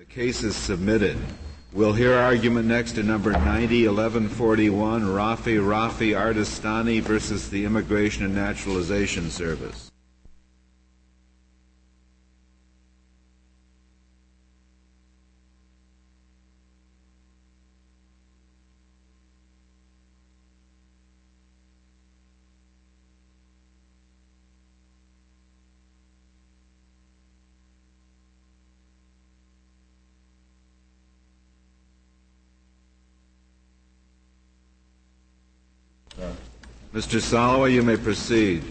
The case is submitted. We'll hear argument next in number 901141, Rafeh Rafie Ardestani versus the Immigration and Naturalization Service. Mr. Salawa, you may proceed.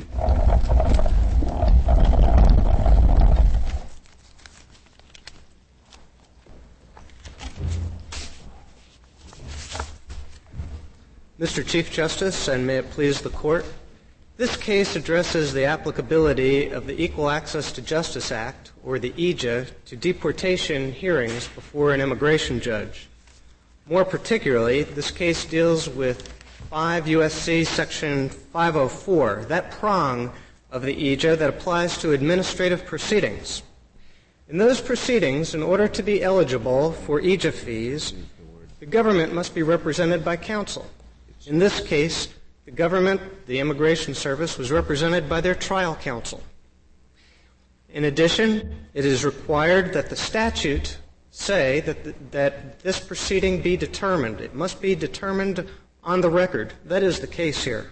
Mr. Chief Justice, and may it please the Court, this case addresses the applicability of the Equal Access to Justice Act, or the EJA, to deportation hearings before an immigration judge. More particularly, this case deals with 5 USC Section 504, that prong of the EJA that applies to administrative proceedings. In those proceedings, in order to be eligible for EJA fees, the government must be represented by counsel. In this case, the government, the Immigration Service, was represented by their trial counsel. In addition, it is required that the statute say that this proceeding be determined. It must be determined on the record. That is the case here.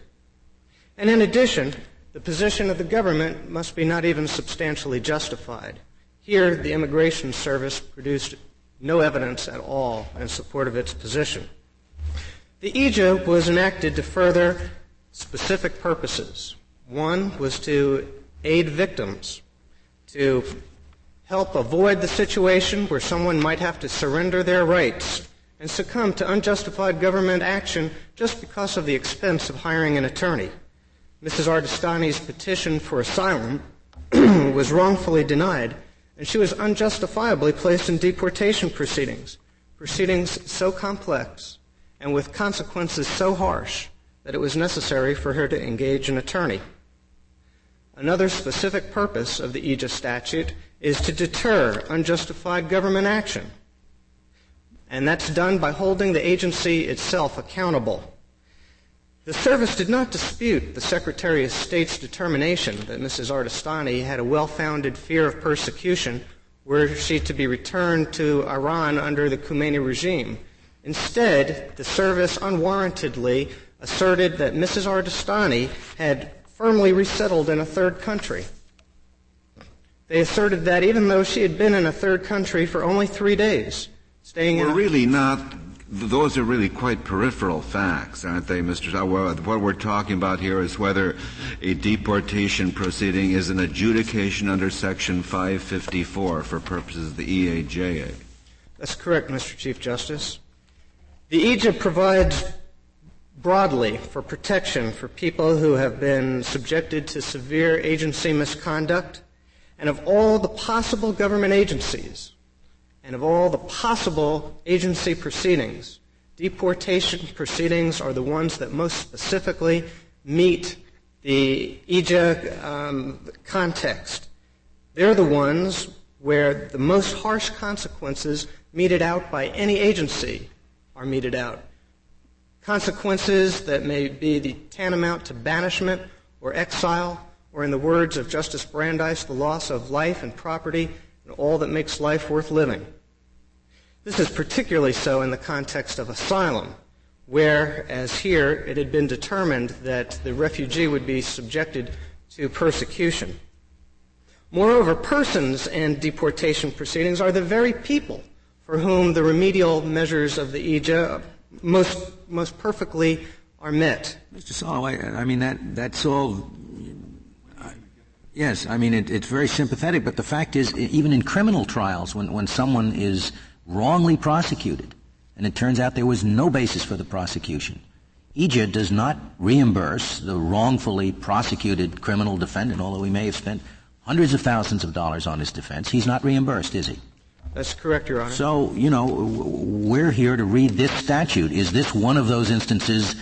And in addition, the position of the government must be not even substantially justified. Here, the Immigration Service produced no evidence at all in support of its position. The EJA was enacted to further specific purposes. One was to aid victims, to help avoid the situation where someone might have to surrender their rights and succumb to unjustified government action just because of the expense of hiring an attorney. Mrs. Ardestani's petition for asylum was wrongfully denied, and she was unjustifiably placed in deportation proceedings so complex and with consequences so harsh that it was necessary for her to engage an attorney. Another specific purpose of the EJA statute is to deter unjustified government action. And that's done by holding the agency itself accountable. The service did not dispute the Secretary of State's determination that Mrs. Ardestani had a well-founded fear of persecution were she to be returned to Iran under the Khomeini regime. Instead, the service unwarrantedly asserted that Mrs. Ardestani had firmly resettled in a third country. They asserted that even though she had been in a third country for only 3 days, those are really quite peripheral facts, aren't they, Mr. Salawa? What we're talking about here is whether a deportation proceeding is an adjudication under Section 554 for purposes of the EAJA. That's correct, Mr. Chief Justice. The EJA provides broadly for protection for people who have been subjected to severe agency misconduct, and of all the possible government agencies, and of all the possible agency proceedings, deportation proceedings are the ones that most specifically meet the EJA context. They're the ones where the most harsh consequences meted out by any agency are meted out. Consequences that may be the tantamount to banishment or exile, or in the words of Justice Brandeis, the loss of life and property and all that makes life worth living. This is particularly so in the context of asylum, where, as here, it had been determined that the refugee would be subjected to persecution. Moreover, persons in deportation proceedings are the very people for whom the remedial measures of the EJA most perfectly are met. Mr. Salawa, I mean, that's all. Yes, I mean, it's very sympathetic, but the fact is, even in criminal trials, when someone is wrongly prosecuted, and it turns out there was no basis for the prosecution, EJA does not reimburse the wrongfully prosecuted criminal defendant, although he may have spent hundreds of thousands of dollars on his defense. He's not reimbursed, is he? That's correct, Your Honor. So, you know, we're here to read this statute. Is this one of those instances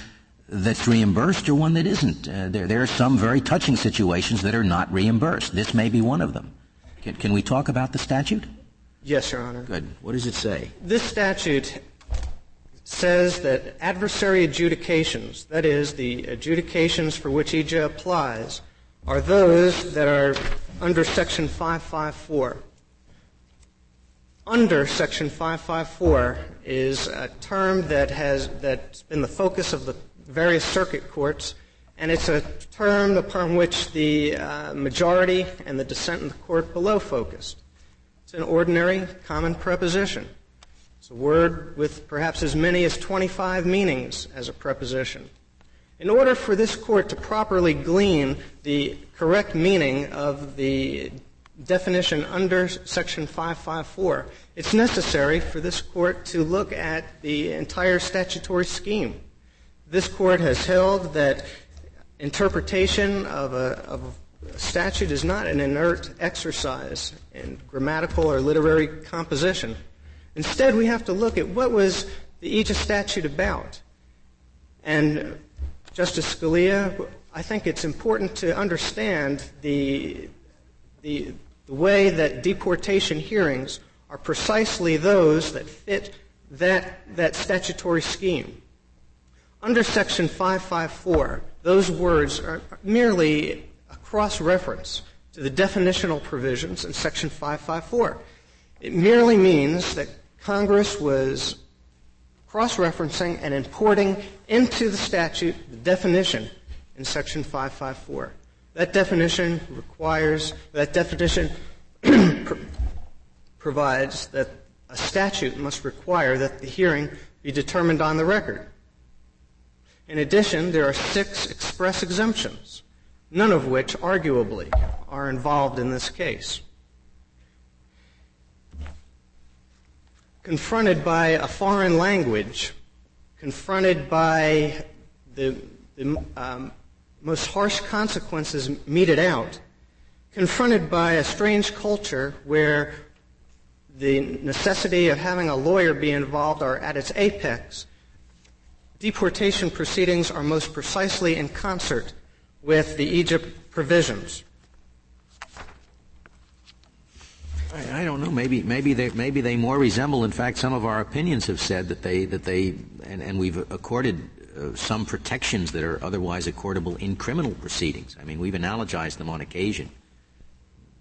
that's reimbursed or one that isn't? There are some very touching situations that are not reimbursed. This may be one of them. Can we talk about the statute? Yes, Your Honor. Good. What does it say? This statute says that adversary adjudications, that is, the adjudications for which EJA applies, are those that are under Section 554. Under Section 554 is a term that's been the focus of the various circuit courts, and it's a term upon which the majority and the dissent in the court below focused. It's an ordinary, common preposition. It's a word with perhaps as many as 25 meanings as a preposition. In order for this court to properly glean the correct meaning of the definition under Section 554, it's necessary for this court to look at the entire statutory scheme. This court has held that interpretation of a statute is not an inert exercise in grammatical or literary composition. Instead, we have to look at what was the EJA statute about. And Justice Scalia, I think it's important to understand the way that deportation hearings are precisely those that fit that statutory scheme. Under Section 554, those words are merely a cross-reference to the definitional provisions in Section 554. It merely means that Congress was cross-referencing and importing into the statute the definition in Section 554. That definition provides that a statute must require that the hearing be determined on the record. In addition, there are 6 express exemptions, none of which, arguably, are involved in this case. Confronted by a foreign language, confronted by the most harsh consequences meted out, confronted by a strange culture where the necessity of having a lawyer be involved are at its apex, deportation proceedings are most precisely in concert with the EJA provisions. I don't know. Maybe they more resemble. In fact, some of our opinions have said that we've accorded some protections that are otherwise accordable in criminal proceedings. I mean, we've analogized them on occasion.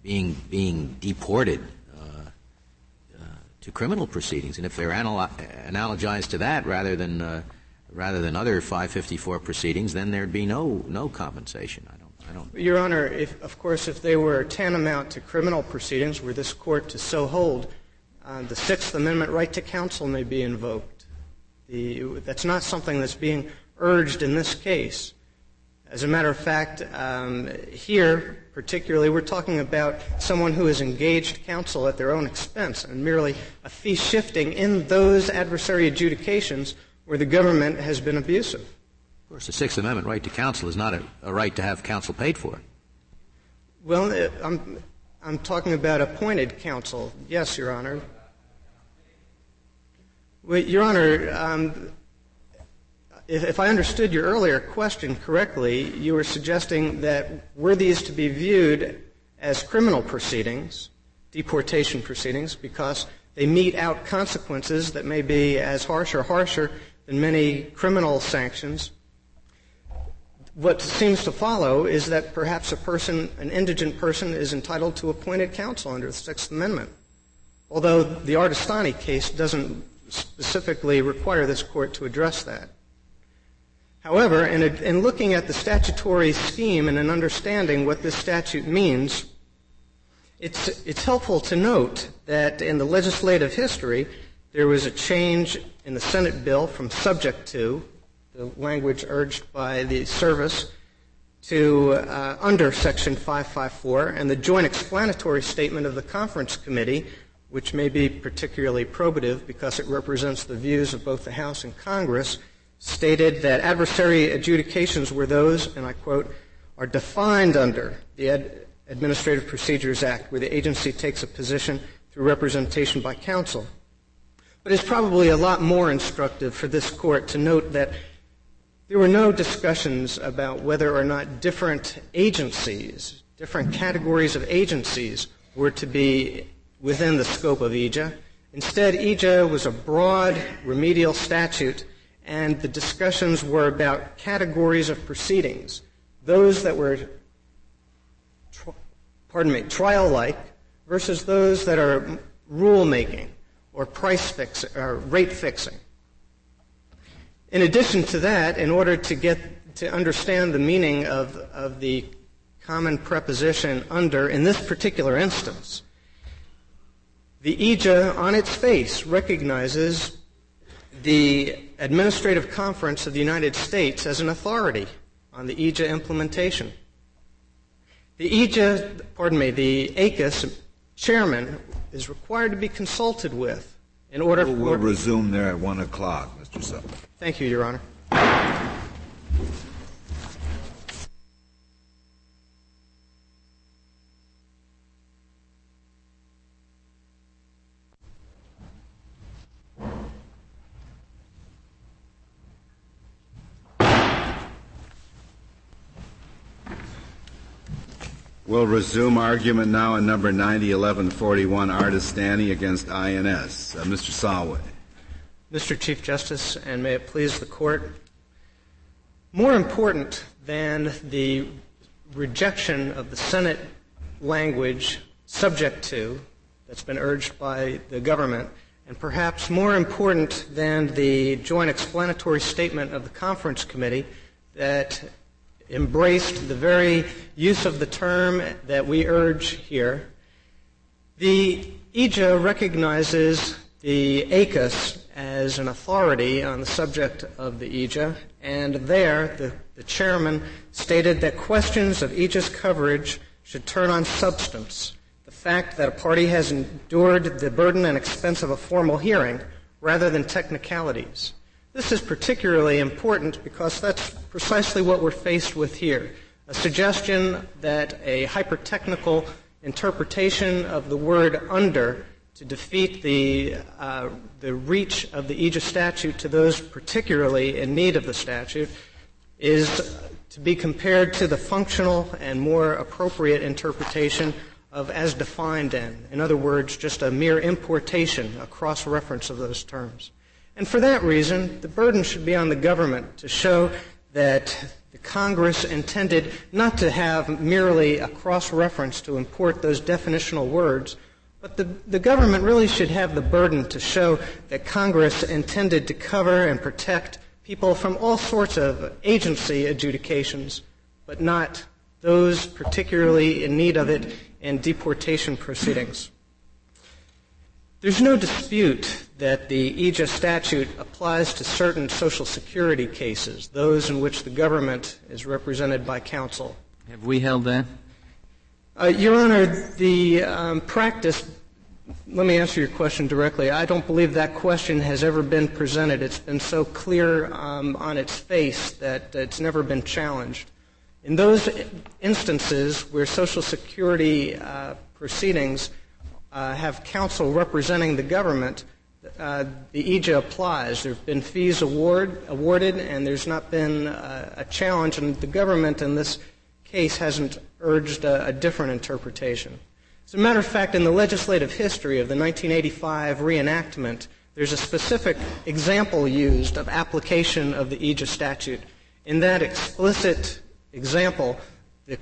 Being deported to criminal proceedings, and if they're analogized to that rather than other 554 proceedings, then there'd be no compensation. Your Honor, if they were tantamount to criminal proceedings were this court to so hold, the Sixth Amendment right to counsel may be invoked. That's not something that's being urged in this case. As a matter of fact, here, particularly, we're talking about someone who has engaged counsel at their own expense and merely a fee shifting in those adversary adjudications where the government has been abusive. Of course, the Sixth Amendment right to counsel is not a right to have counsel paid for. Well, I'm talking about appointed counsel. Yes, Your Honor. Well, Your Honor, if I understood your earlier question correctly, you were suggesting that were these to be viewed as criminal proceedings, deportation proceedings, because they mete out consequences that may be as harsh or harsher than many criminal sanctions. What seems to follow is that perhaps an indigent person is entitled to appointed counsel under the Sixth Amendment, although the Ardestani case doesn't specifically require this court to address that. However, in looking at the statutory scheme and in understanding what this statute means, it's helpful to note that in the legislative history, there was a change in the Senate bill from subject to, the language urged by the service, to under Section 554, and the joint explanatory statement of the Conference Committee, which may be particularly probative because it represents the views of both the House and Congress, stated that adversary adjudications were those, and I quote, are defined under the Administrative Procedures Act, where the agency takes a position through representation by counsel. But it's probably a lot more instructive for this court to note that there were no discussions about whether or not different categories of agencies, were to be within the scope of EJA. Instead, EJA was a broad remedial statute, and the discussions were about categories of proceedings, those that were trial-like versus those that are rule-making or rate-fixing. In addition to that, in order to understand the meaning of the common preposition under in this particular instance, the EJA on its face recognizes the Administrative Conference of the United States as an authority on the EJA implementation. The ACUS chairman is required to be consulted with in order for... We'll resume there at 1 o'clock, Mr. Sullivan. Thank you, Your Honor. We'll resume argument now in number 901141, Ardestani against INS. Mr. Salway. Mr. Chief Justice, and may it please the Court, more important than the rejection of the Senate language subject to that's been urged by the government, and perhaps more important than the joint explanatory statement of the conference committee that embraced the very use of the term that we urge here, the EJA recognizes the ACUS as an authority on the subject of the EJA, and there the chairman stated that questions of EJA's coverage should turn on substance, the fact that a party has endured the burden and expense of a formal hearing rather than technicalities. This is particularly important because that's precisely what we're faced with here, a suggestion that a hyper-technical interpretation of the word under to defeat the reach of the EJA statute to those particularly in need of the statute is to be compared to the functional and more appropriate interpretation of as defined in. In other words, just a mere importation, a cross-reference of those terms. And for that reason, the burden should be on the government to show that the Congress intended not to have merely a cross-reference to import those definitional words, but the government really should have the burden to show that Congress intended to cover and protect people from all sorts of agency adjudications, but not those particularly in need of it in deportation proceedings. There's no dispute that the EJA statute applies to certain Social Security cases, those in which the government is represented by counsel. Have we held that? Your Honor, the practice, let me answer your question directly. I don't believe that question has ever been presented. It's been so clear on its face that it's never been challenged. In those instances where Social Security proceedings have counsel representing the government, the EJA applies. There have been fees awarded, and there's not been a challenge, and the government in this case hasn't urged a different interpretation. As a matter of fact, in the legislative history of the 1985 reenactment, there's a specific example used of application of the EJA statute. In that explicit example, the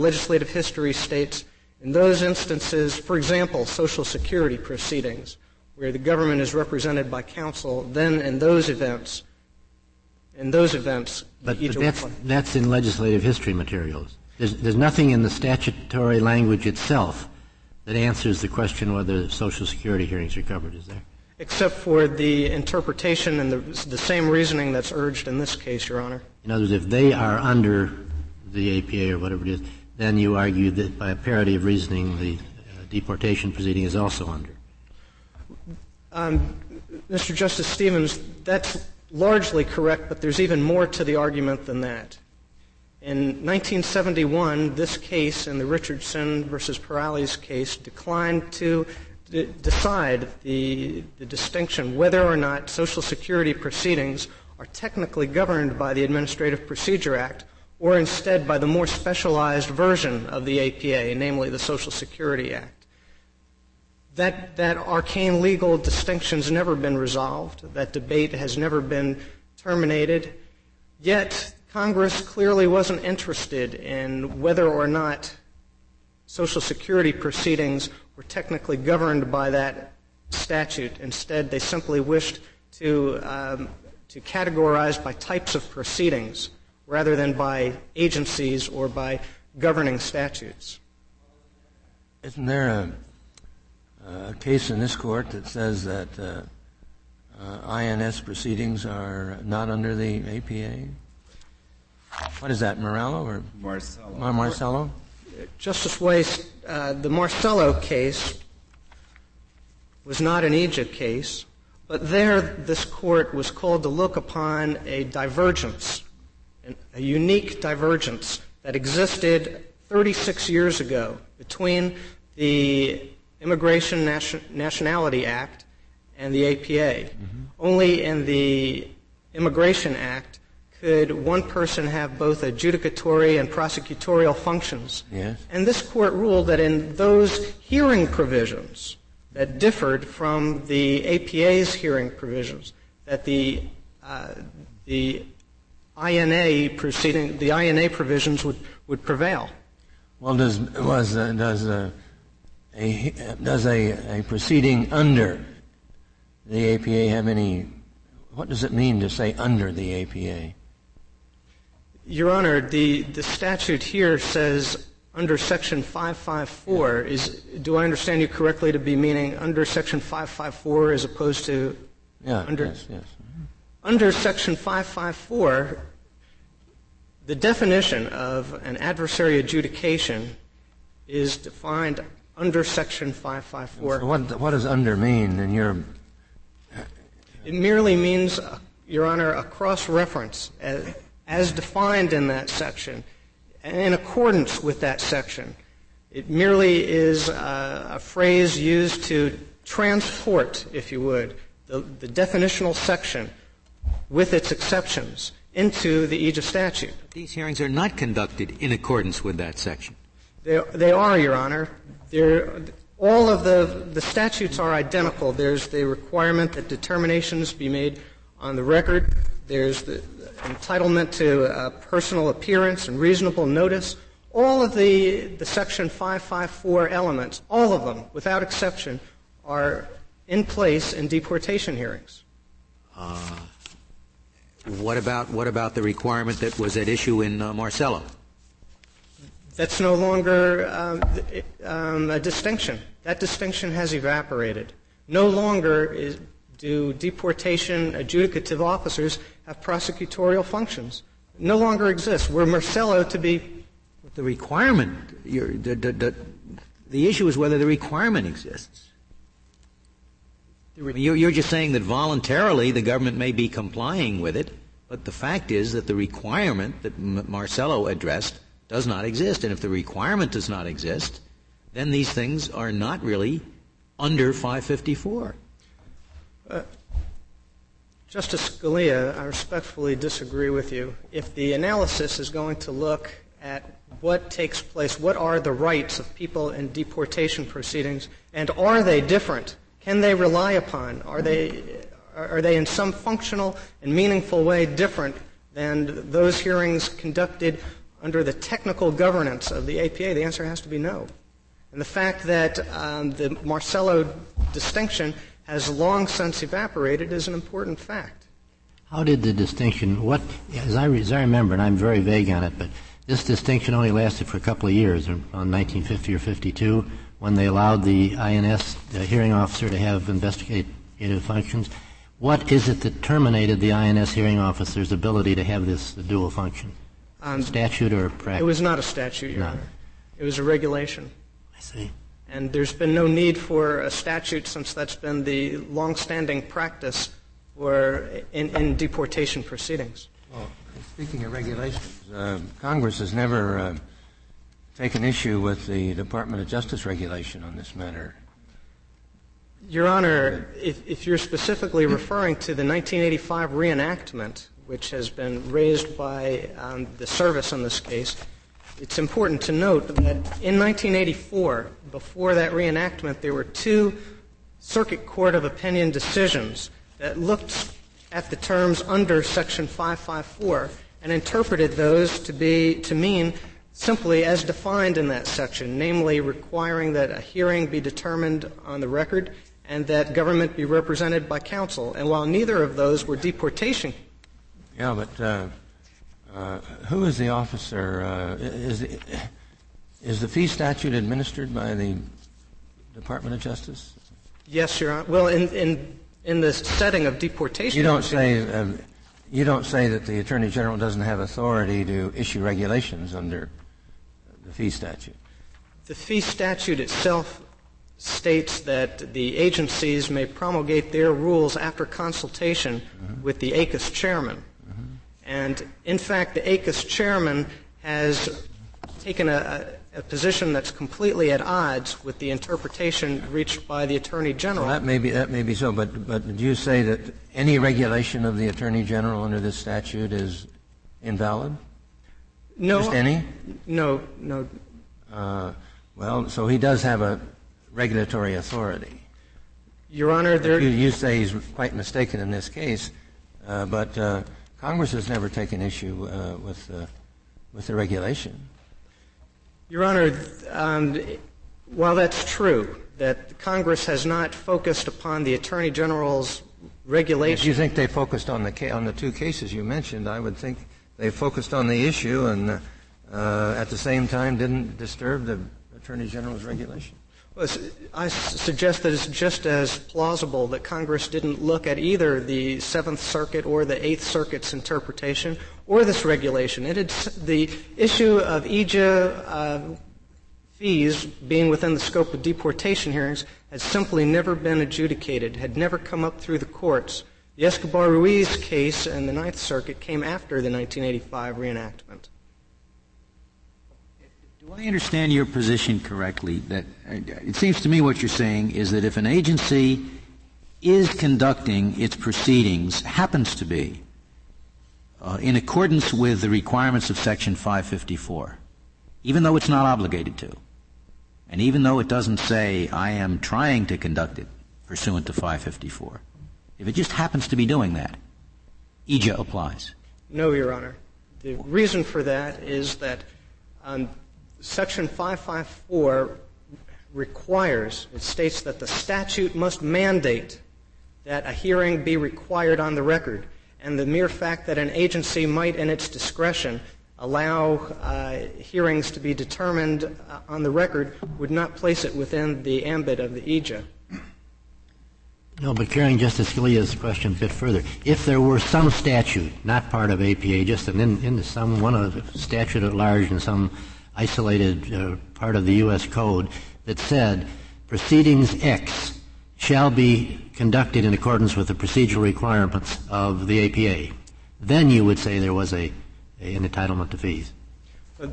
legislative history states, in those instances, for example, Social Security proceedings, where the government is represented by counsel, then in those events... But that's in legislative history materials. There's nothing in the statutory language itself that answers the question whether Social Security hearings are covered, is there? Except for the interpretation and the same reasoning that's urged in this case, Your Honor. In other words, if they are under the APA or whatever it is, then you argue that by a parity of reasoning, the deportation proceeding is also under. Mr. Justice Stevens, that's largely correct, but there's even more to the argument than that. In 1971, this case and the Richardson versus Perales case declined to decide the distinction whether or not Social Security proceedings are technically governed by the Administrative Procedure Act or instead by the more specialized version of the APA, namely the Social Security Act. That arcane legal distinction's never been resolved. That debate has never been terminated. Yet, Congress clearly wasn't interested in whether or not Social Security proceedings were technically governed by that statute. Instead, they simply wished to categorize by types of proceedings rather than by agencies or by governing statutes. Isn't there a case in this court that says that INS proceedings are not under the APA? What is that, Morello or Marcello? Marcello? Justice Weiss, the Marcello case was not an EJA case, but there this court was called to look upon a divergence, a unique divergence that existed 36 years ago between the Immigration Nationality Act and the APA. Mm-hmm. Only in the Immigration Act could one person have both adjudicatory and prosecutorial functions. Yes. And this court ruled that in those hearing provisions that differed from the APA's hearing provisions, that the INA proceeding, the INA provisions would prevail. Well, does a proceeding under the APA have any? What does it mean to say under the APA? Your Honor, the statute here says under Section 554. Do I understand you correctly to be meaning under Section 554 as opposed to under? Yes. Under Section 554, the definition of an adversary adjudication is defined under Section 554. So what does under mean in your? It merely means, Your Honor, a cross-reference as defined in that section, in accordance with that section. It merely is a phrase used to transport, if you would, the definitional section with its exceptions into the EJA statute. These hearings are not conducted in accordance with that section. They are, Your Honor. All of the statutes are identical. There's the requirement that determinations be made on the record. There's the entitlement to personal appearance and reasonable notice. All of the Section 554 elements, all of them, without exception, are in place in deportation hearings. What about the requirement that was at issue in Marcello? That's no longer a distinction. That distinction has evaporated. No longer do deportation adjudicative officers have prosecutorial functions. No longer exists. Were Marcello to be the requirement? The issue is whether the requirement exists. You're just saying that voluntarily the government may be complying with it, but the fact is that the requirement that Marcello addressed does not exist. And if the requirement does not exist, then these things are not really under 554. Justice Scalia, I respectfully disagree with you. If the analysis is going to look at what takes place, what are the rights of people in deportation proceedings, and are they different? Can they rely upon? Are they in some functional and meaningful way different than those hearings conducted under the technical governance of the APA? The answer has to be no. And the fact that the Marcello distinction has long since evaporated is an important fact. How did the distinction, as I remember, and I'm very vague on it, but this distinction only lasted for a couple of years, around 1950 or 52, when they allowed the INS, the hearing officer, to have investigative functions. What is it that terminated the INS hearing officer's ability to have this dual function? Statute or practice? It was not a statute, Your Honor. It was a regulation. I see. And there's been no need for a statute since that's been the long-standing practice for in deportation proceedings. Well, speaking of regulations, Congress has never taken issue with the Department of Justice regulation on this matter. Your Honor, if you're specifically referring to the 1985 reenactment, which has been raised by the service in this case, It's important to note that in 1984, before that reenactment, there were two Circuit Court of Opinion decisions that looked at the terms under Section 554 and interpreted those to mean simply as defined in that section, namely requiring that a hearing be determined on the record and that government be represented by counsel. And while neither of those were deportation. Yeah, but who is the officer? Is the fee statute administered by the Department of Justice? Yes, Your Honor. Well, in the setting of deportation, you don't say that the Attorney General doesn't have authority to issue regulations under the fee statute. The fee statute itself states that the agencies may promulgate their rules after consultation with the ACUS chairman. And, in fact, the ACUS chairman has taken a position that's completely at odds with the interpretation reached by the Attorney General. Well, that may be so, but did you say that any regulation of the Attorney General under this statute is invalid? No. Just any? No. Well, so he does have a regulatory authority. Your Honor, there... You say he's quite mistaken in this case, but Congress has never taken issue with the regulation. Your Honor, while that's true, that Congress has not focused upon the Attorney General's regulation. If you think they focused on the two cases you mentioned, I would think they focused on the issue and at the same time didn't disturb the Attorney General's regulation. Well, I suggest that it's just as plausible that Congress didn't look at either the Seventh Circuit or the Eighth Circuit's interpretation or this regulation. The issue of EJA fees being within the scope of deportation hearings had simply never been adjudicated, had never come up through the courts. The Escobar-Ruiz case in the Ninth Circuit came after the 1985 reenactment. Do I understand your position correctly? That it seems to me what you're saying is that if an agency is conducting its proceedings, happens to be, in accordance with the requirements of Section 554, even though it's not obligated to, and even though it doesn't say, I am trying to conduct it pursuant to 554, if it just happens to be doing that, EJA applies. No, Your Honor. The reason for that is that Section 554 it states that the statute must mandate that a hearing be required on the record. And the mere fact that an agency might, in its discretion, allow hearings to be determined on the record would not place it within the ambit of the EJA. No, but carrying Justice Scalia's question a bit further, if there were some statute, not part of APA, just in some one of the statute at large in some isolated part of the U.S. Code that said proceedings X shall be conducted in accordance with the procedural requirements of the APA, then you would say there was an entitlement to fees.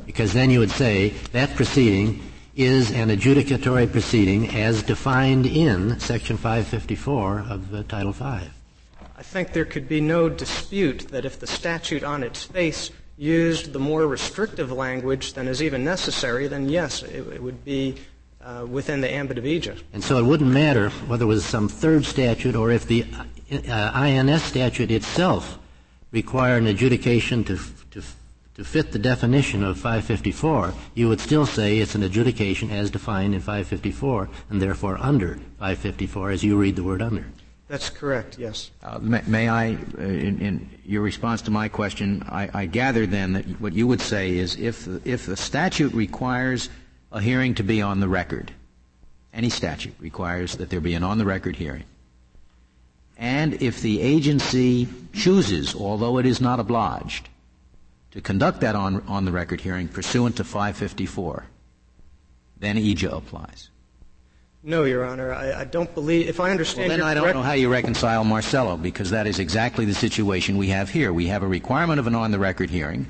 Because then you would say that proceeding is an adjudicatory proceeding as defined in Section 554 of Title V. I think there could be no dispute that if the statute on its face used the more restrictive language than is even necessary, then yes, it would be within the ambit of EJA. And so it wouldn't matter whether it was some third statute or if the INS statute itself required an adjudication to fit the definition of 554, you would still say it's an adjudication as defined in 554 and therefore under 554 as you read the word under. That's correct, yes. May I, in your response to my question, I gather then that what you would say is if the statute requires a hearing to be on the record, any statute requires that there be an on-the-record hearing, and if the agency chooses, although it is not obliged, to conduct that on-the-record hearing pursuant to 554, then EJA applies. No, Your Honor, I don't believe, if I understand your then I don't know how you reconcile Marcello, because that is exactly the situation we have here. We have a requirement of an on-the-record hearing.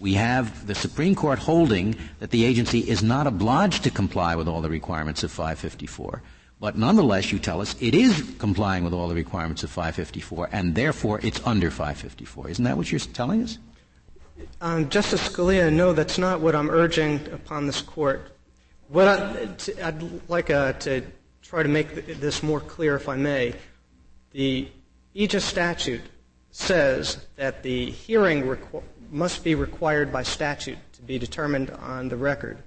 We have the Supreme Court holding that the agency is not obliged to comply with all the requirements of 554. But nonetheless, you tell us it is complying with all the requirements of 554, and therefore it's under 554. Isn't that what you're telling us? Justice Scalia, no, that's not what I'm urging upon this court. What I'd like to try to make this more clear, if I may. The EJA statute says that the hearing must be required by statute to be determined on the record.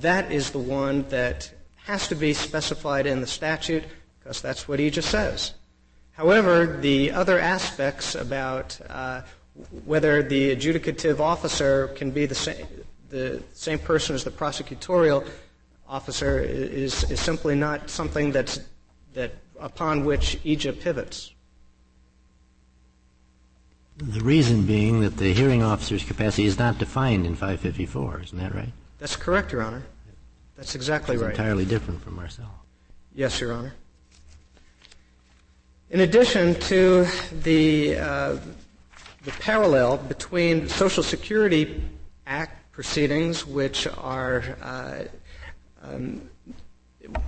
That is the one that has to be specified in the statute because that's what EJA says. However, the other aspects about whether the adjudicative officer can be the same person as the prosecutorial officer is simply not something that upon which EJA pivots. The reason being that the hearing officer's capacity is not defined in 554, isn't that right? That's correct, Your Honor. That's exactly right. It's entirely different from Marcello. Yes, Your Honor. In addition to the parallel between Social Security Act proceedings, which are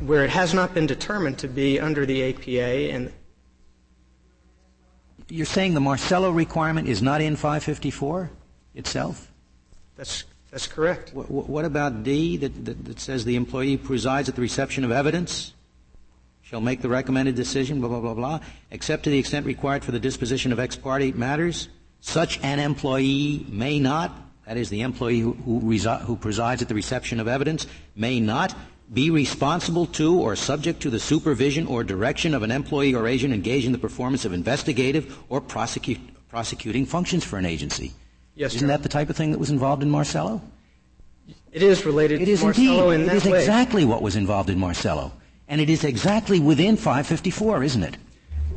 where it has not been determined to be under the APA, and you're saying the Marcello requirement is not in 554 itself? That's correct. What about D that says the employee presides at the reception of evidence, shall make the recommended decision, blah, blah, blah, blah, except to the extent required for the disposition of ex parte matters? Such an employee may not, that is the employee who presides at the reception of evidence, may not be responsible to or subject to the supervision or direction of an employee or agent engaged in the performance of investigative or prosecuting functions for an agency. Yes, isn't that the type of thing that was involved in Marcello? It is related to Marcello in that way. It is exactly what was involved in Marcello. And it is exactly within 554, isn't it?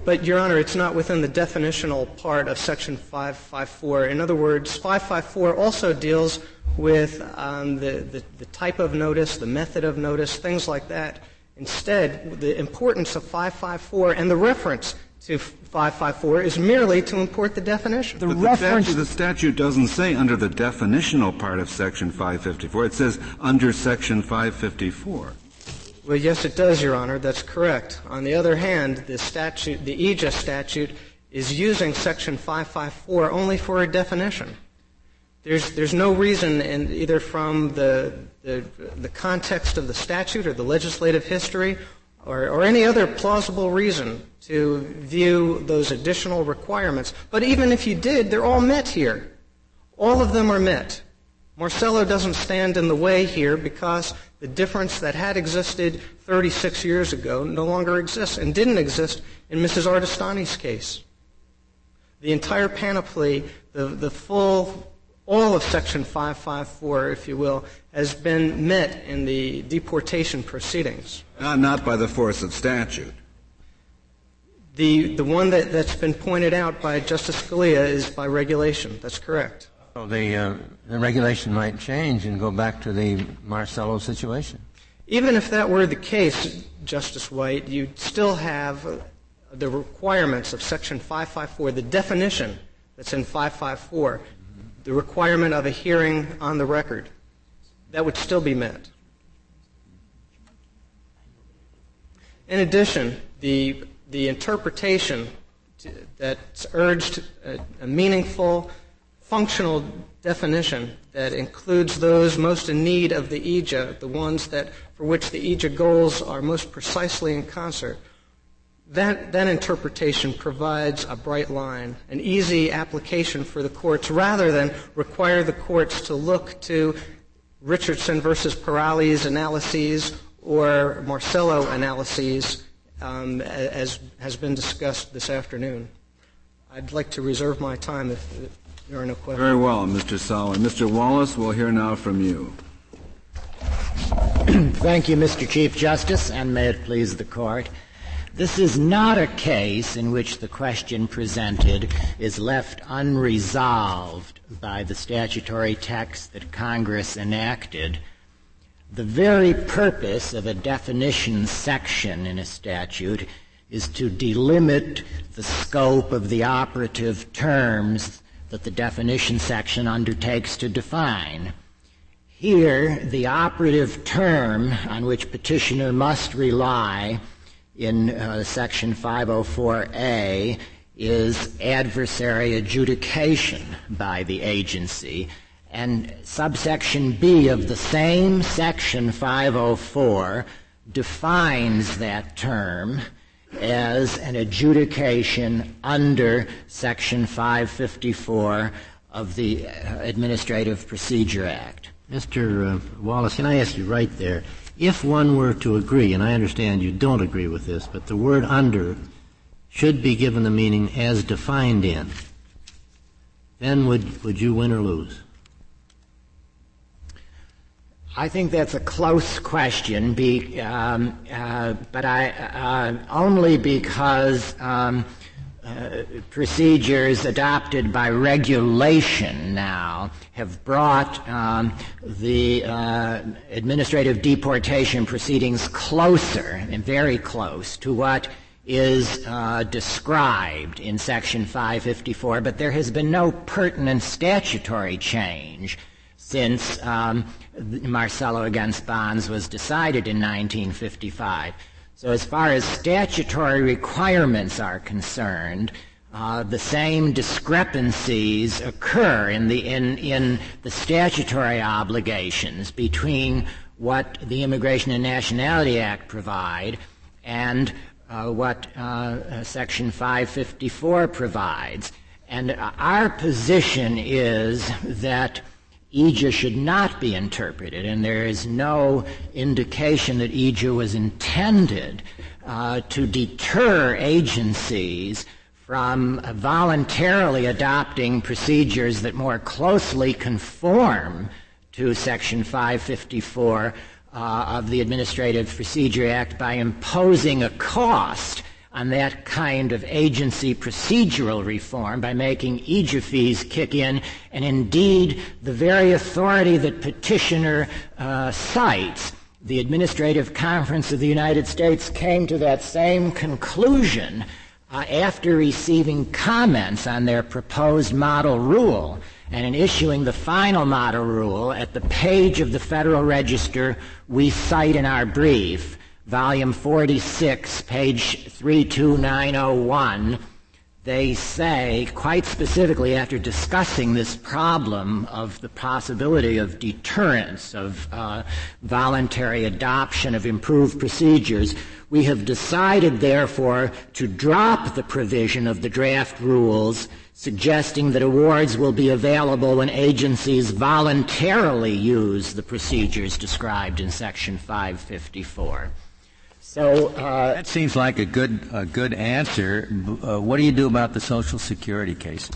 But, Your Honor, it's not within the definitional part of Section 554. In other words, 554 also deals with the type of notice, the method of notice, things like that. Instead, the importance of 554 and the reference to 554 is merely to import the definition. But the statute doesn't say under the definitional part of Section 554. It says under Section 554. Well, yes, it does, Your Honor. That's correct. On the other hand, the EJA statute is using Section 554 only for a definition. There's no reason, in either from the context of the statute or the legislative history or any other plausible reason to view those additional requirements. But even if you did, they're all met here. All of them are met. Marcello doesn't stand in the way here because the difference that had existed 36 years ago no longer exists and didn't exist in Mrs. Ardestani's case. The entire panoply, all of Section 554, if you will, has been met in the deportation proceedings. Not by the force of statute. The one that's been pointed out by Justice Scalia is by regulation. That's correct. So the regulation might change and go back to the Marcello situation. Even if that were the case, Justice White, you'd still have the requirements of Section 554, the definition that's in 554, the requirement of a hearing on the record. That would still be met. In addition, the interpretation that's urged, a meaningful, functional definition that includes those most in need of the EJA, the ones for which the EJA goals are most precisely in concert, that interpretation provides a bright line, an easy application for the courts, rather than require the courts to look to Richardson versus Perales analyses or Marcello analyses, as has been discussed this afternoon. I'd like to reserve my time if there are no questions. Very well, Mr. Solomon. Mr. Wallace, we'll hear now from you. Thank you, Mr. Chief Justice, and may it please the Court. This is not a case in which the question presented is left unresolved by the statutory text that Congress enacted. The very purpose of a definition section in a statute is to delimit the scope of the operative terms that the definition section undertakes to define. Here, the operative term on which petitioner must rely in Section 504A is adversary adjudication by the agency, and subsection B of the same section 504 defines that term as an adjudication under section 554 of the Administrative Procedure Act. Mr. Wallace, can I ask you right there, if one were to agree, and I understand you don't agree with this, but the word under should be given the meaning as defined in, then would you win or lose? I think that's a close question, but only because procedures adopted by regulation now have brought the administrative deportation proceedings closer, and very close, to what is described in Section 554, but there has been no pertinent statutory change since Marcello against Bonds was decided in 1955. So as far as statutory requirements are concerned, the same discrepancies occur in the statutory obligations between what the Immigration and Nationality Act provide and what Section 554 provides. And our position is that EJA should not be interpreted, and there is no indication that EJA was intended to deter agencies from voluntarily adopting procedures that more closely conform to Section 554 of the Administrative Procedure Act by imposing a cost on that kind of agency procedural reform by making EJA fees kick in. And indeed, the very authority that petitioner cites, the Administrative Conference of the United States, came to that same conclusion after receiving comments on their proposed model rule, and in issuing the final model rule at the page of the Federal Register we cite in our brief, volume 46, page 32901, they say, quite specifically after discussing this problem of the possibility of deterrence, of voluntary adoption of improved procedures, we have decided, therefore, to drop the provision of the draft rules suggesting that awards will be available when agencies voluntarily use the procedures described in Section 554. So that seems like a good answer. What do you do about the Social Security case?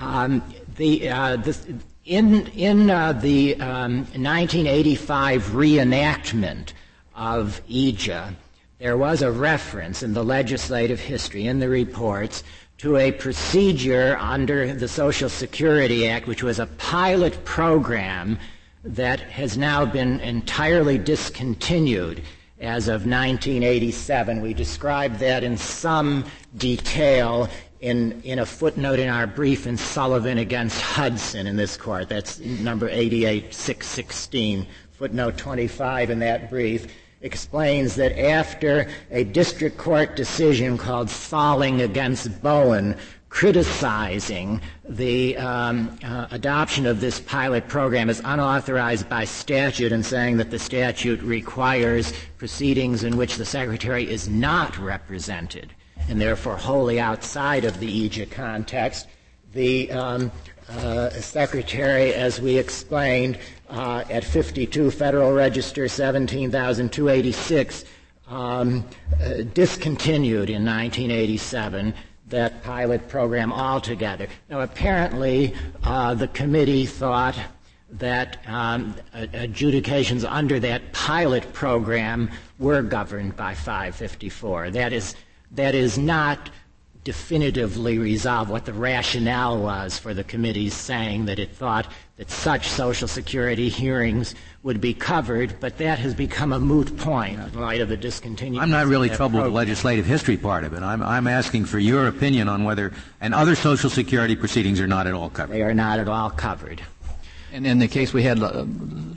In the 1985 reenactment of EJA, there was a reference in the legislative history, in the reports, to a procedure under the Social Security Act, which was a pilot program that has now been entirely discontinued as of 1987. We described that in some detail in a footnote in our brief in Sullivan against Hudson in this court. That's number 88-616, footnote 25 in that brief. Explains that after a district court decision called Falling against Bowen criticizing the adoption of this pilot program as unauthorized by statute and saying that the statute requires proceedings in which the Secretary is not represented and therefore wholly outside of the EJA context, the Secretary, as we explained, at 52 Federal Register 17,286, discontinued in 1987 that pilot program altogether. Now, apparently, the committee thought that adjudications under that pilot program were governed by 554. That is not definitively resolve what the rationale was for the committee's saying that it thought that such Social Security hearings would be covered, but that has become a moot point in light of the discontinuation. I'm not really troubled with the legislative history part of it. I'm asking for your opinion on whether and other Social Security proceedings are not at all covered. They are not at all covered. And in the case we had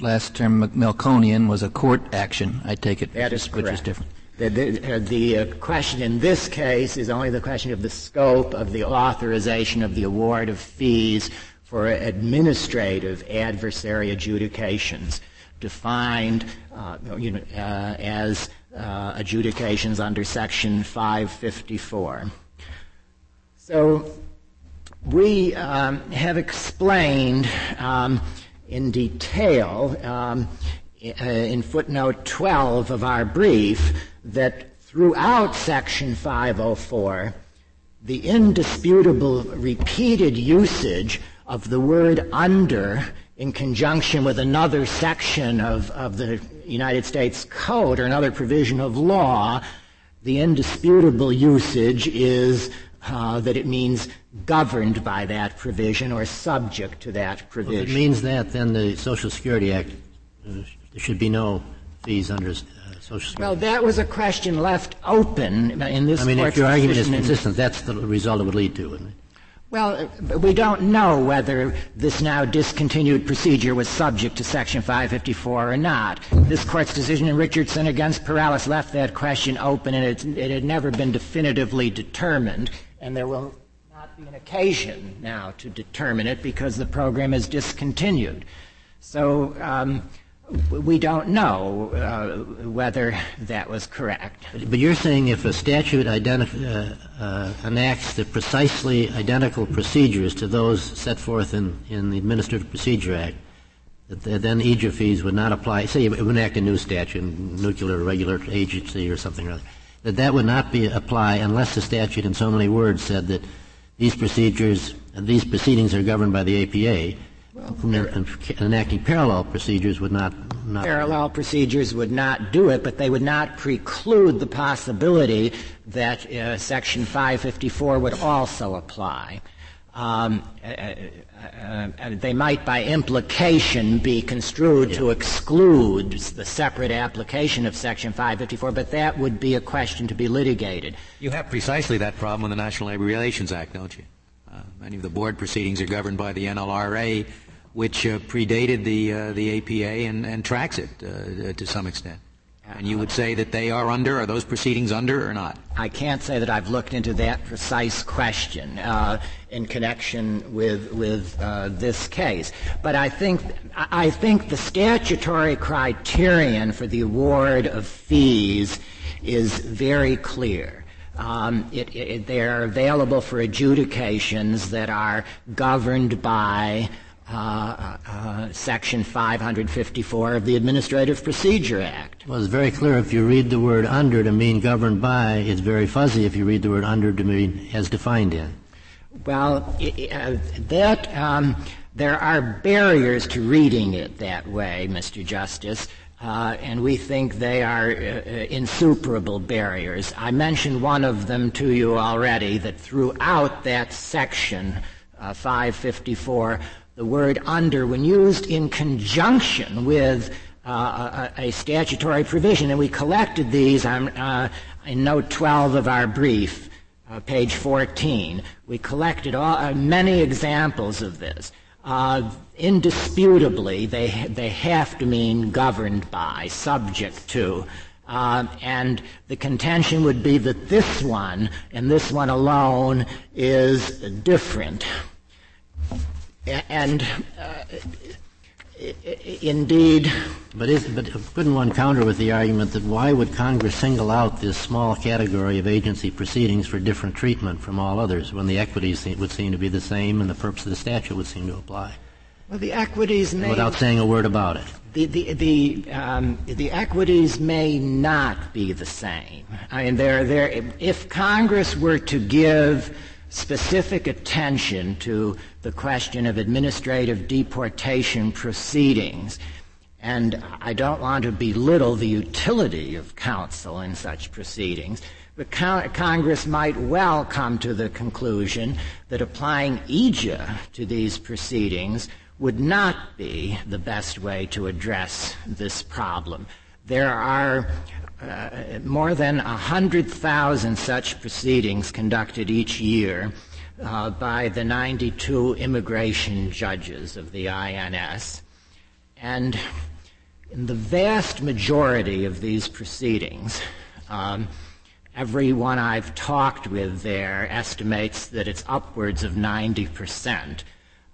last term, Melkonyan was a court action, I take it, that is correct. Which is different. The question in this case is only the question of the scope of the authorization of the award of fees for administrative adversary adjudications, defined as adjudications under Section 554. So we have explained in detail in footnote 12 of our brief that throughout Section 504, the indisputable repeated usage of the word under in conjunction with another section of the United States Code or another provision of law, the indisputable usage is that it means governed by that provision or subject to that provision. Well, if it means that, then the Social Security Act, there should be no fees under Social Security. Well, that was a question left open in this court's decision. I mean, if your argument is consistent, that's the result it would lead to, isn't it? Well, we don't know whether this now discontinued procedure was subject to Section 554 or not. This court's decision in Richardson against Perales left that question open, and it had never been definitively determined, and there will not be an occasion now to determine it because the program is discontinued. So we don't know whether that was correct. But you're saying if a statute enacts the precisely identical procedures to those set forth in the Administrative Procedure Act, that then EJA fees would not apply. Say you enact a new statute, nuclear regular agency or something or other, that would not apply unless the statute in so many words said that these procedures, these proceedings are governed by the APA. Well, enacting parallel procedures would not parallel procedures would not do it, but they would not preclude the possibility that Section 554 would also apply. They might, by implication, be construed to exclude the separate application of Section 554, but that would be a question to be litigated. You have precisely that problem with the National Labor Relations Act, don't you? Many of the board proceedings are governed by the NLRA, which predated the APA and tracks it to some extent. And you would say that they are under, are those proceedings under or not? I can't say that I've looked into that precise question in connection with this case. But I think the statutory criterion for the award of fees is very clear. They are available for adjudications that are governed by Section 554 of the Administrative Procedure Act. Well, it's very clear if you read the word under to mean governed by. It's very fuzzy if you read the word under to mean as defined in. Well, there are barriers to reading it that way, Mr. Justice. And we think they are insuperable barriers. I mentioned one of them to you already, that throughout that section, 554, the word under, when used in conjunction with a statutory provision, and we collected these in note 12 of our brief, page 14, we collected many examples of this. Indisputably, they have to mean governed by, subject to. And the contention would be that this one, and this one alone, is different. And indeed... But couldn't one counter with the argument that why would Congress single out this small category of agency proceedings for different treatment from all others when the equities would seem to be the same and the purpose of the statute would seem to apply? Well, the equities may... Without saying a word about it. The equities may not be the same. I mean, if Congress were to give specific attention to the question of administrative deportation proceedings, and I don't want to belittle the utility of counsel in such proceedings, but Congress might well come to the conclusion that applying EJA to these proceedings would not be the best way to address this problem. There are more than 100,000 such proceedings conducted each year by the 92 immigration judges of the INS. And in the vast majority of these proceedings, Everyone I've talked with there estimates that it's upwards of 90%.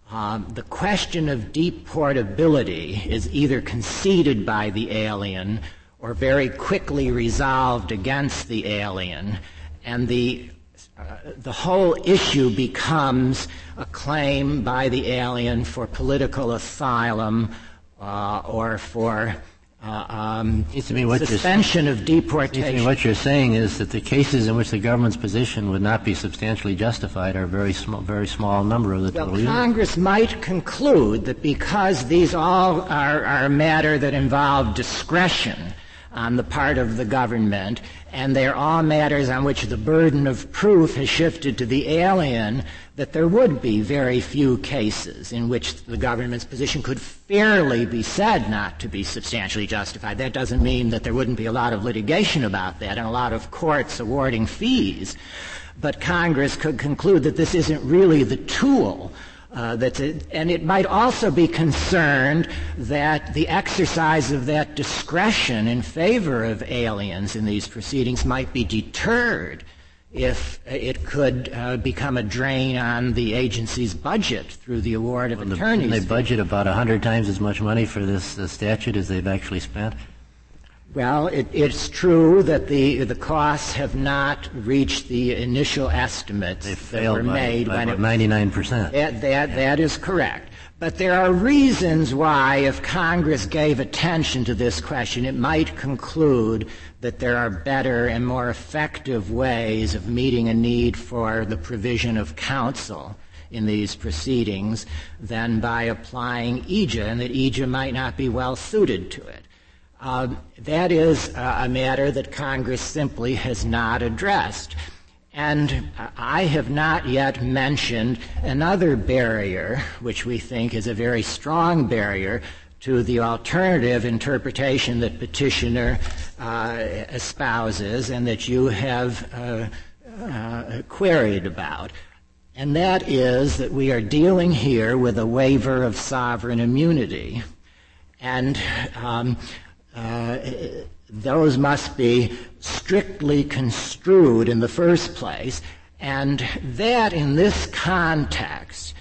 The question of deportability is either conceded by the alien or very quickly resolved against the alien, and the whole issue becomes a claim by the alien for political asylum or for suspension of deportation. What you're saying is that the cases in which the government's position would not be substantially justified are a very small number of the total unit. Congress might conclude that because these all are a matter that involve discretion on the part of the government, and they're all matters on which the burden of proof has shifted to the alien, that there would be very few cases in which the government's position could fairly be said not to be substantially justified. That doesn't mean that there wouldn't be a lot of litigation about that and a lot of courts awarding fees, but Congress could conclude that this isn't really the tool. And it might also be concerned that the exercise of that discretion in favor of aliens in these proceedings might be deterred if it could become a drain on the agency's budget through the award of attorneys. They budget about 100 times as much money for this statute as they've actually spent. Well, it's true that the costs have not reached the initial estimates that were made. They failed by 99%. That is correct. But there are reasons why, if Congress gave attention to this question, it might conclude that there are better and more effective ways of meeting a need for the provision of counsel in these proceedings than by applying EJA, and that EJA might not be well suited to it. That is a matter that Congress simply has not addressed. And I have not yet mentioned another barrier, which we think is a very strong barrier to the alternative interpretation that Petitioner espouses and that you have queried about. And that is that we are dealing here with a waiver of sovereign immunity. And those must be strictly construed in the first place. And that, in this context,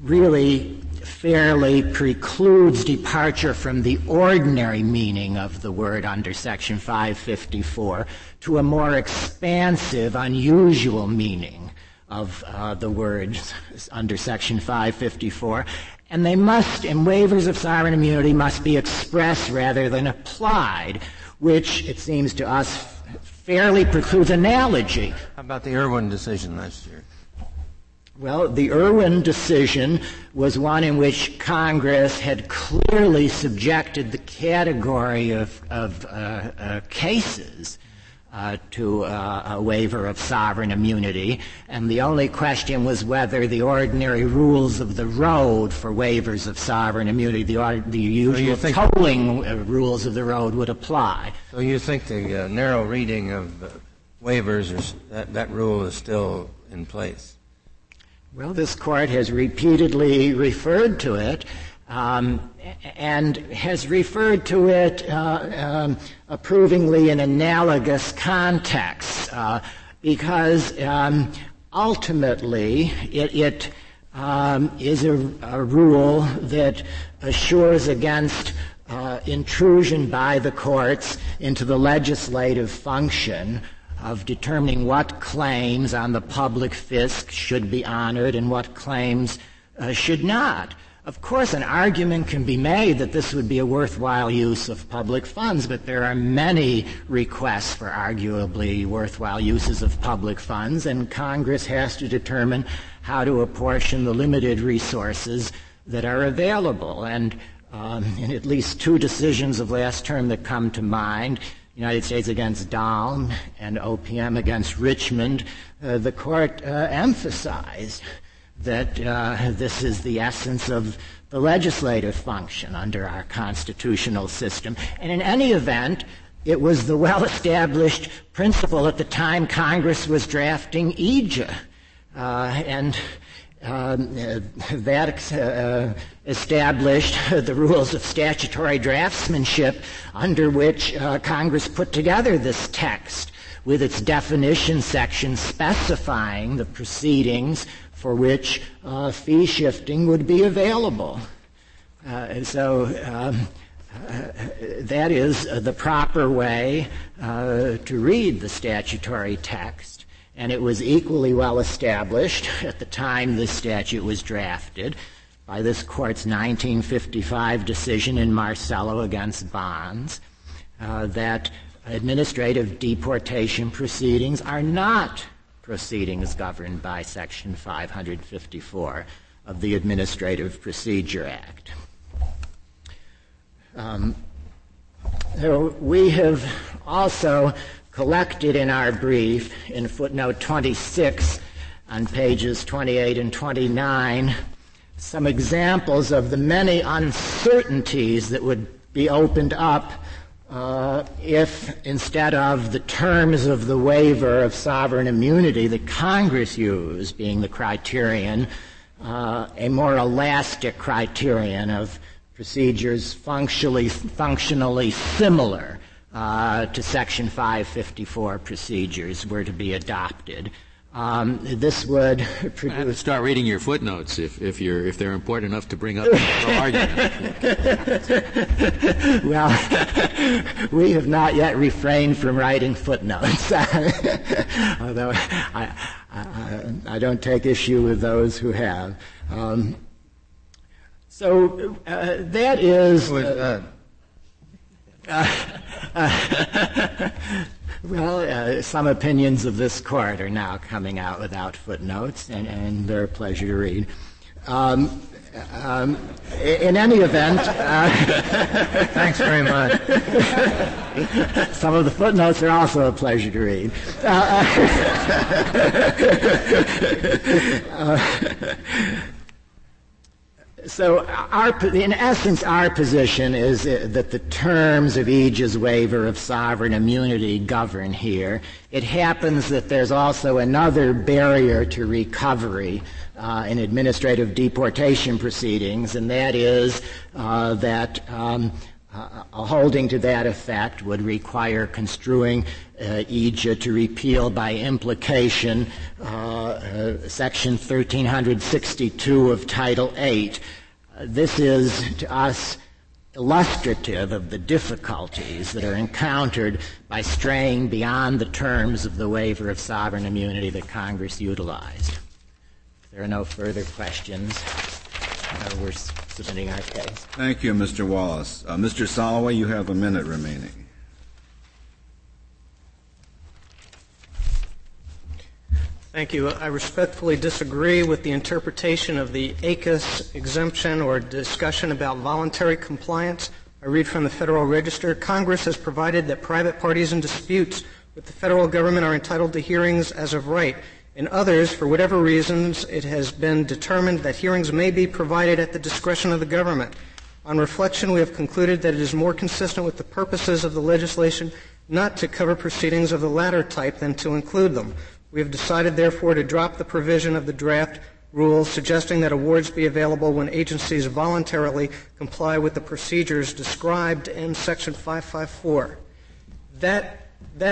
really fairly precludes departure from the ordinary meaning of the word under Section 554 to a more expansive, unusual meaning of the words under Section 554. And they must, and waivers of sovereign immunity must be expressed rather than applied, which, it seems to us, fairly precludes analogy. How about the Irwin decision last year? Well, the Irwin decision was one in which Congress had clearly subjected the category of cases to a waiver of sovereign immunity, and the only question was whether the ordinary rules of the road for waivers of sovereign immunity, the usual tolling rules of the road, would apply. So you think the narrow reading of waivers, that rule is still in place? Well, this Court has repeatedly referred to it, and has referred to it approvingly in analogous contexts, because ultimately it is a rule that assures against intrusion by the courts into the legislative function of determining what claims on the public fisc should be honored and what claims should not. Of course, an argument can be made that this would be a worthwhile use of public funds, but there are many requests for arguably worthwhile uses of public funds, and Congress has to determine how to apportion the limited resources that are available. And in at least two decisions of last term that come to mind, United States against Dalm and OPM against Richmond, the Court emphasized that this is the essence of the legislative function under our constitutional system. And in any event, it was the well-established principle at the time Congress was drafting EJA. And that established the rules of statutory draftsmanship under which Congress put together this text with its definition section specifying the proceedings for which fee shifting would be available. That is the proper way to read the statutory text. And it was equally well established at the time this statute was drafted by this Court's 1955 decision in Marcello against Bonds that administrative deportation proceedings are not proceedings governed by Section 554 of the Administrative Procedure Act. So we have also collected in our brief, in footnote 26 on pages 28 and 29, some examples of the many uncertainties that would be opened up if, instead of the terms of the waiver of sovereign immunity that Congress used being the criterion, a more elastic criterion of procedures functionally similar to Section 554 procedures were to be adopted. This would produce. I have to start reading your footnotes if they're important enough to bring up the argument. Well, we have not yet refrained from writing footnotes, although I don't take issue with those who have. So that is. Well, some opinions of this Court are now coming out without footnotes, and they're a pleasure to read. In any event, thanks very much. Some of the footnotes are also a pleasure to read. So, in essence, our position is that the terms of EJA's waiver of sovereign immunity govern here. It happens that there's also another barrier to recovery in administrative deportation proceedings, and that is that a holding to that effect would require construing EJA to repeal by implication Section 1362 of Title VIII. This is, to us, illustrative of the difficulties that are encountered by straying beyond the terms of the waiver of sovereign immunity that Congress utilized. If there are no further questions, we're submitting our case. Thank you, Mr. Wallace. Mr. Soloway, you have a minute remaining. Thank you. I respectfully disagree with the interpretation of the ACUS exemption or discussion about voluntary compliance. I read from the Federal Register, Congress has provided that private parties in disputes with the federal government are entitled to hearings as of right. In others, for whatever reasons, it has been determined that hearings may be provided at the discretion of the government. On reflection, we have concluded that it is more consistent with the purposes of the legislation not to cover proceedings of the latter type than to include them. We have decided, therefore, to drop the provision of the draft rules suggesting that awards be available when agencies voluntarily comply with the procedures described in Section 554. That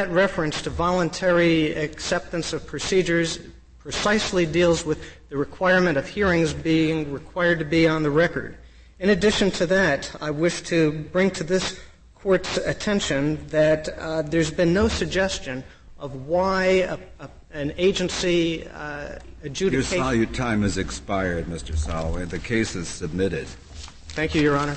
reference to voluntary acceptance of procedures precisely deals with the requirement of hearings being required to be on the record. In addition to that, I wish to bring to this Court's attention that there's been no suggestion of why an agency adjudication. Your time has expired, Mr. Soloway. The case is submitted. Thank you, Your Honor.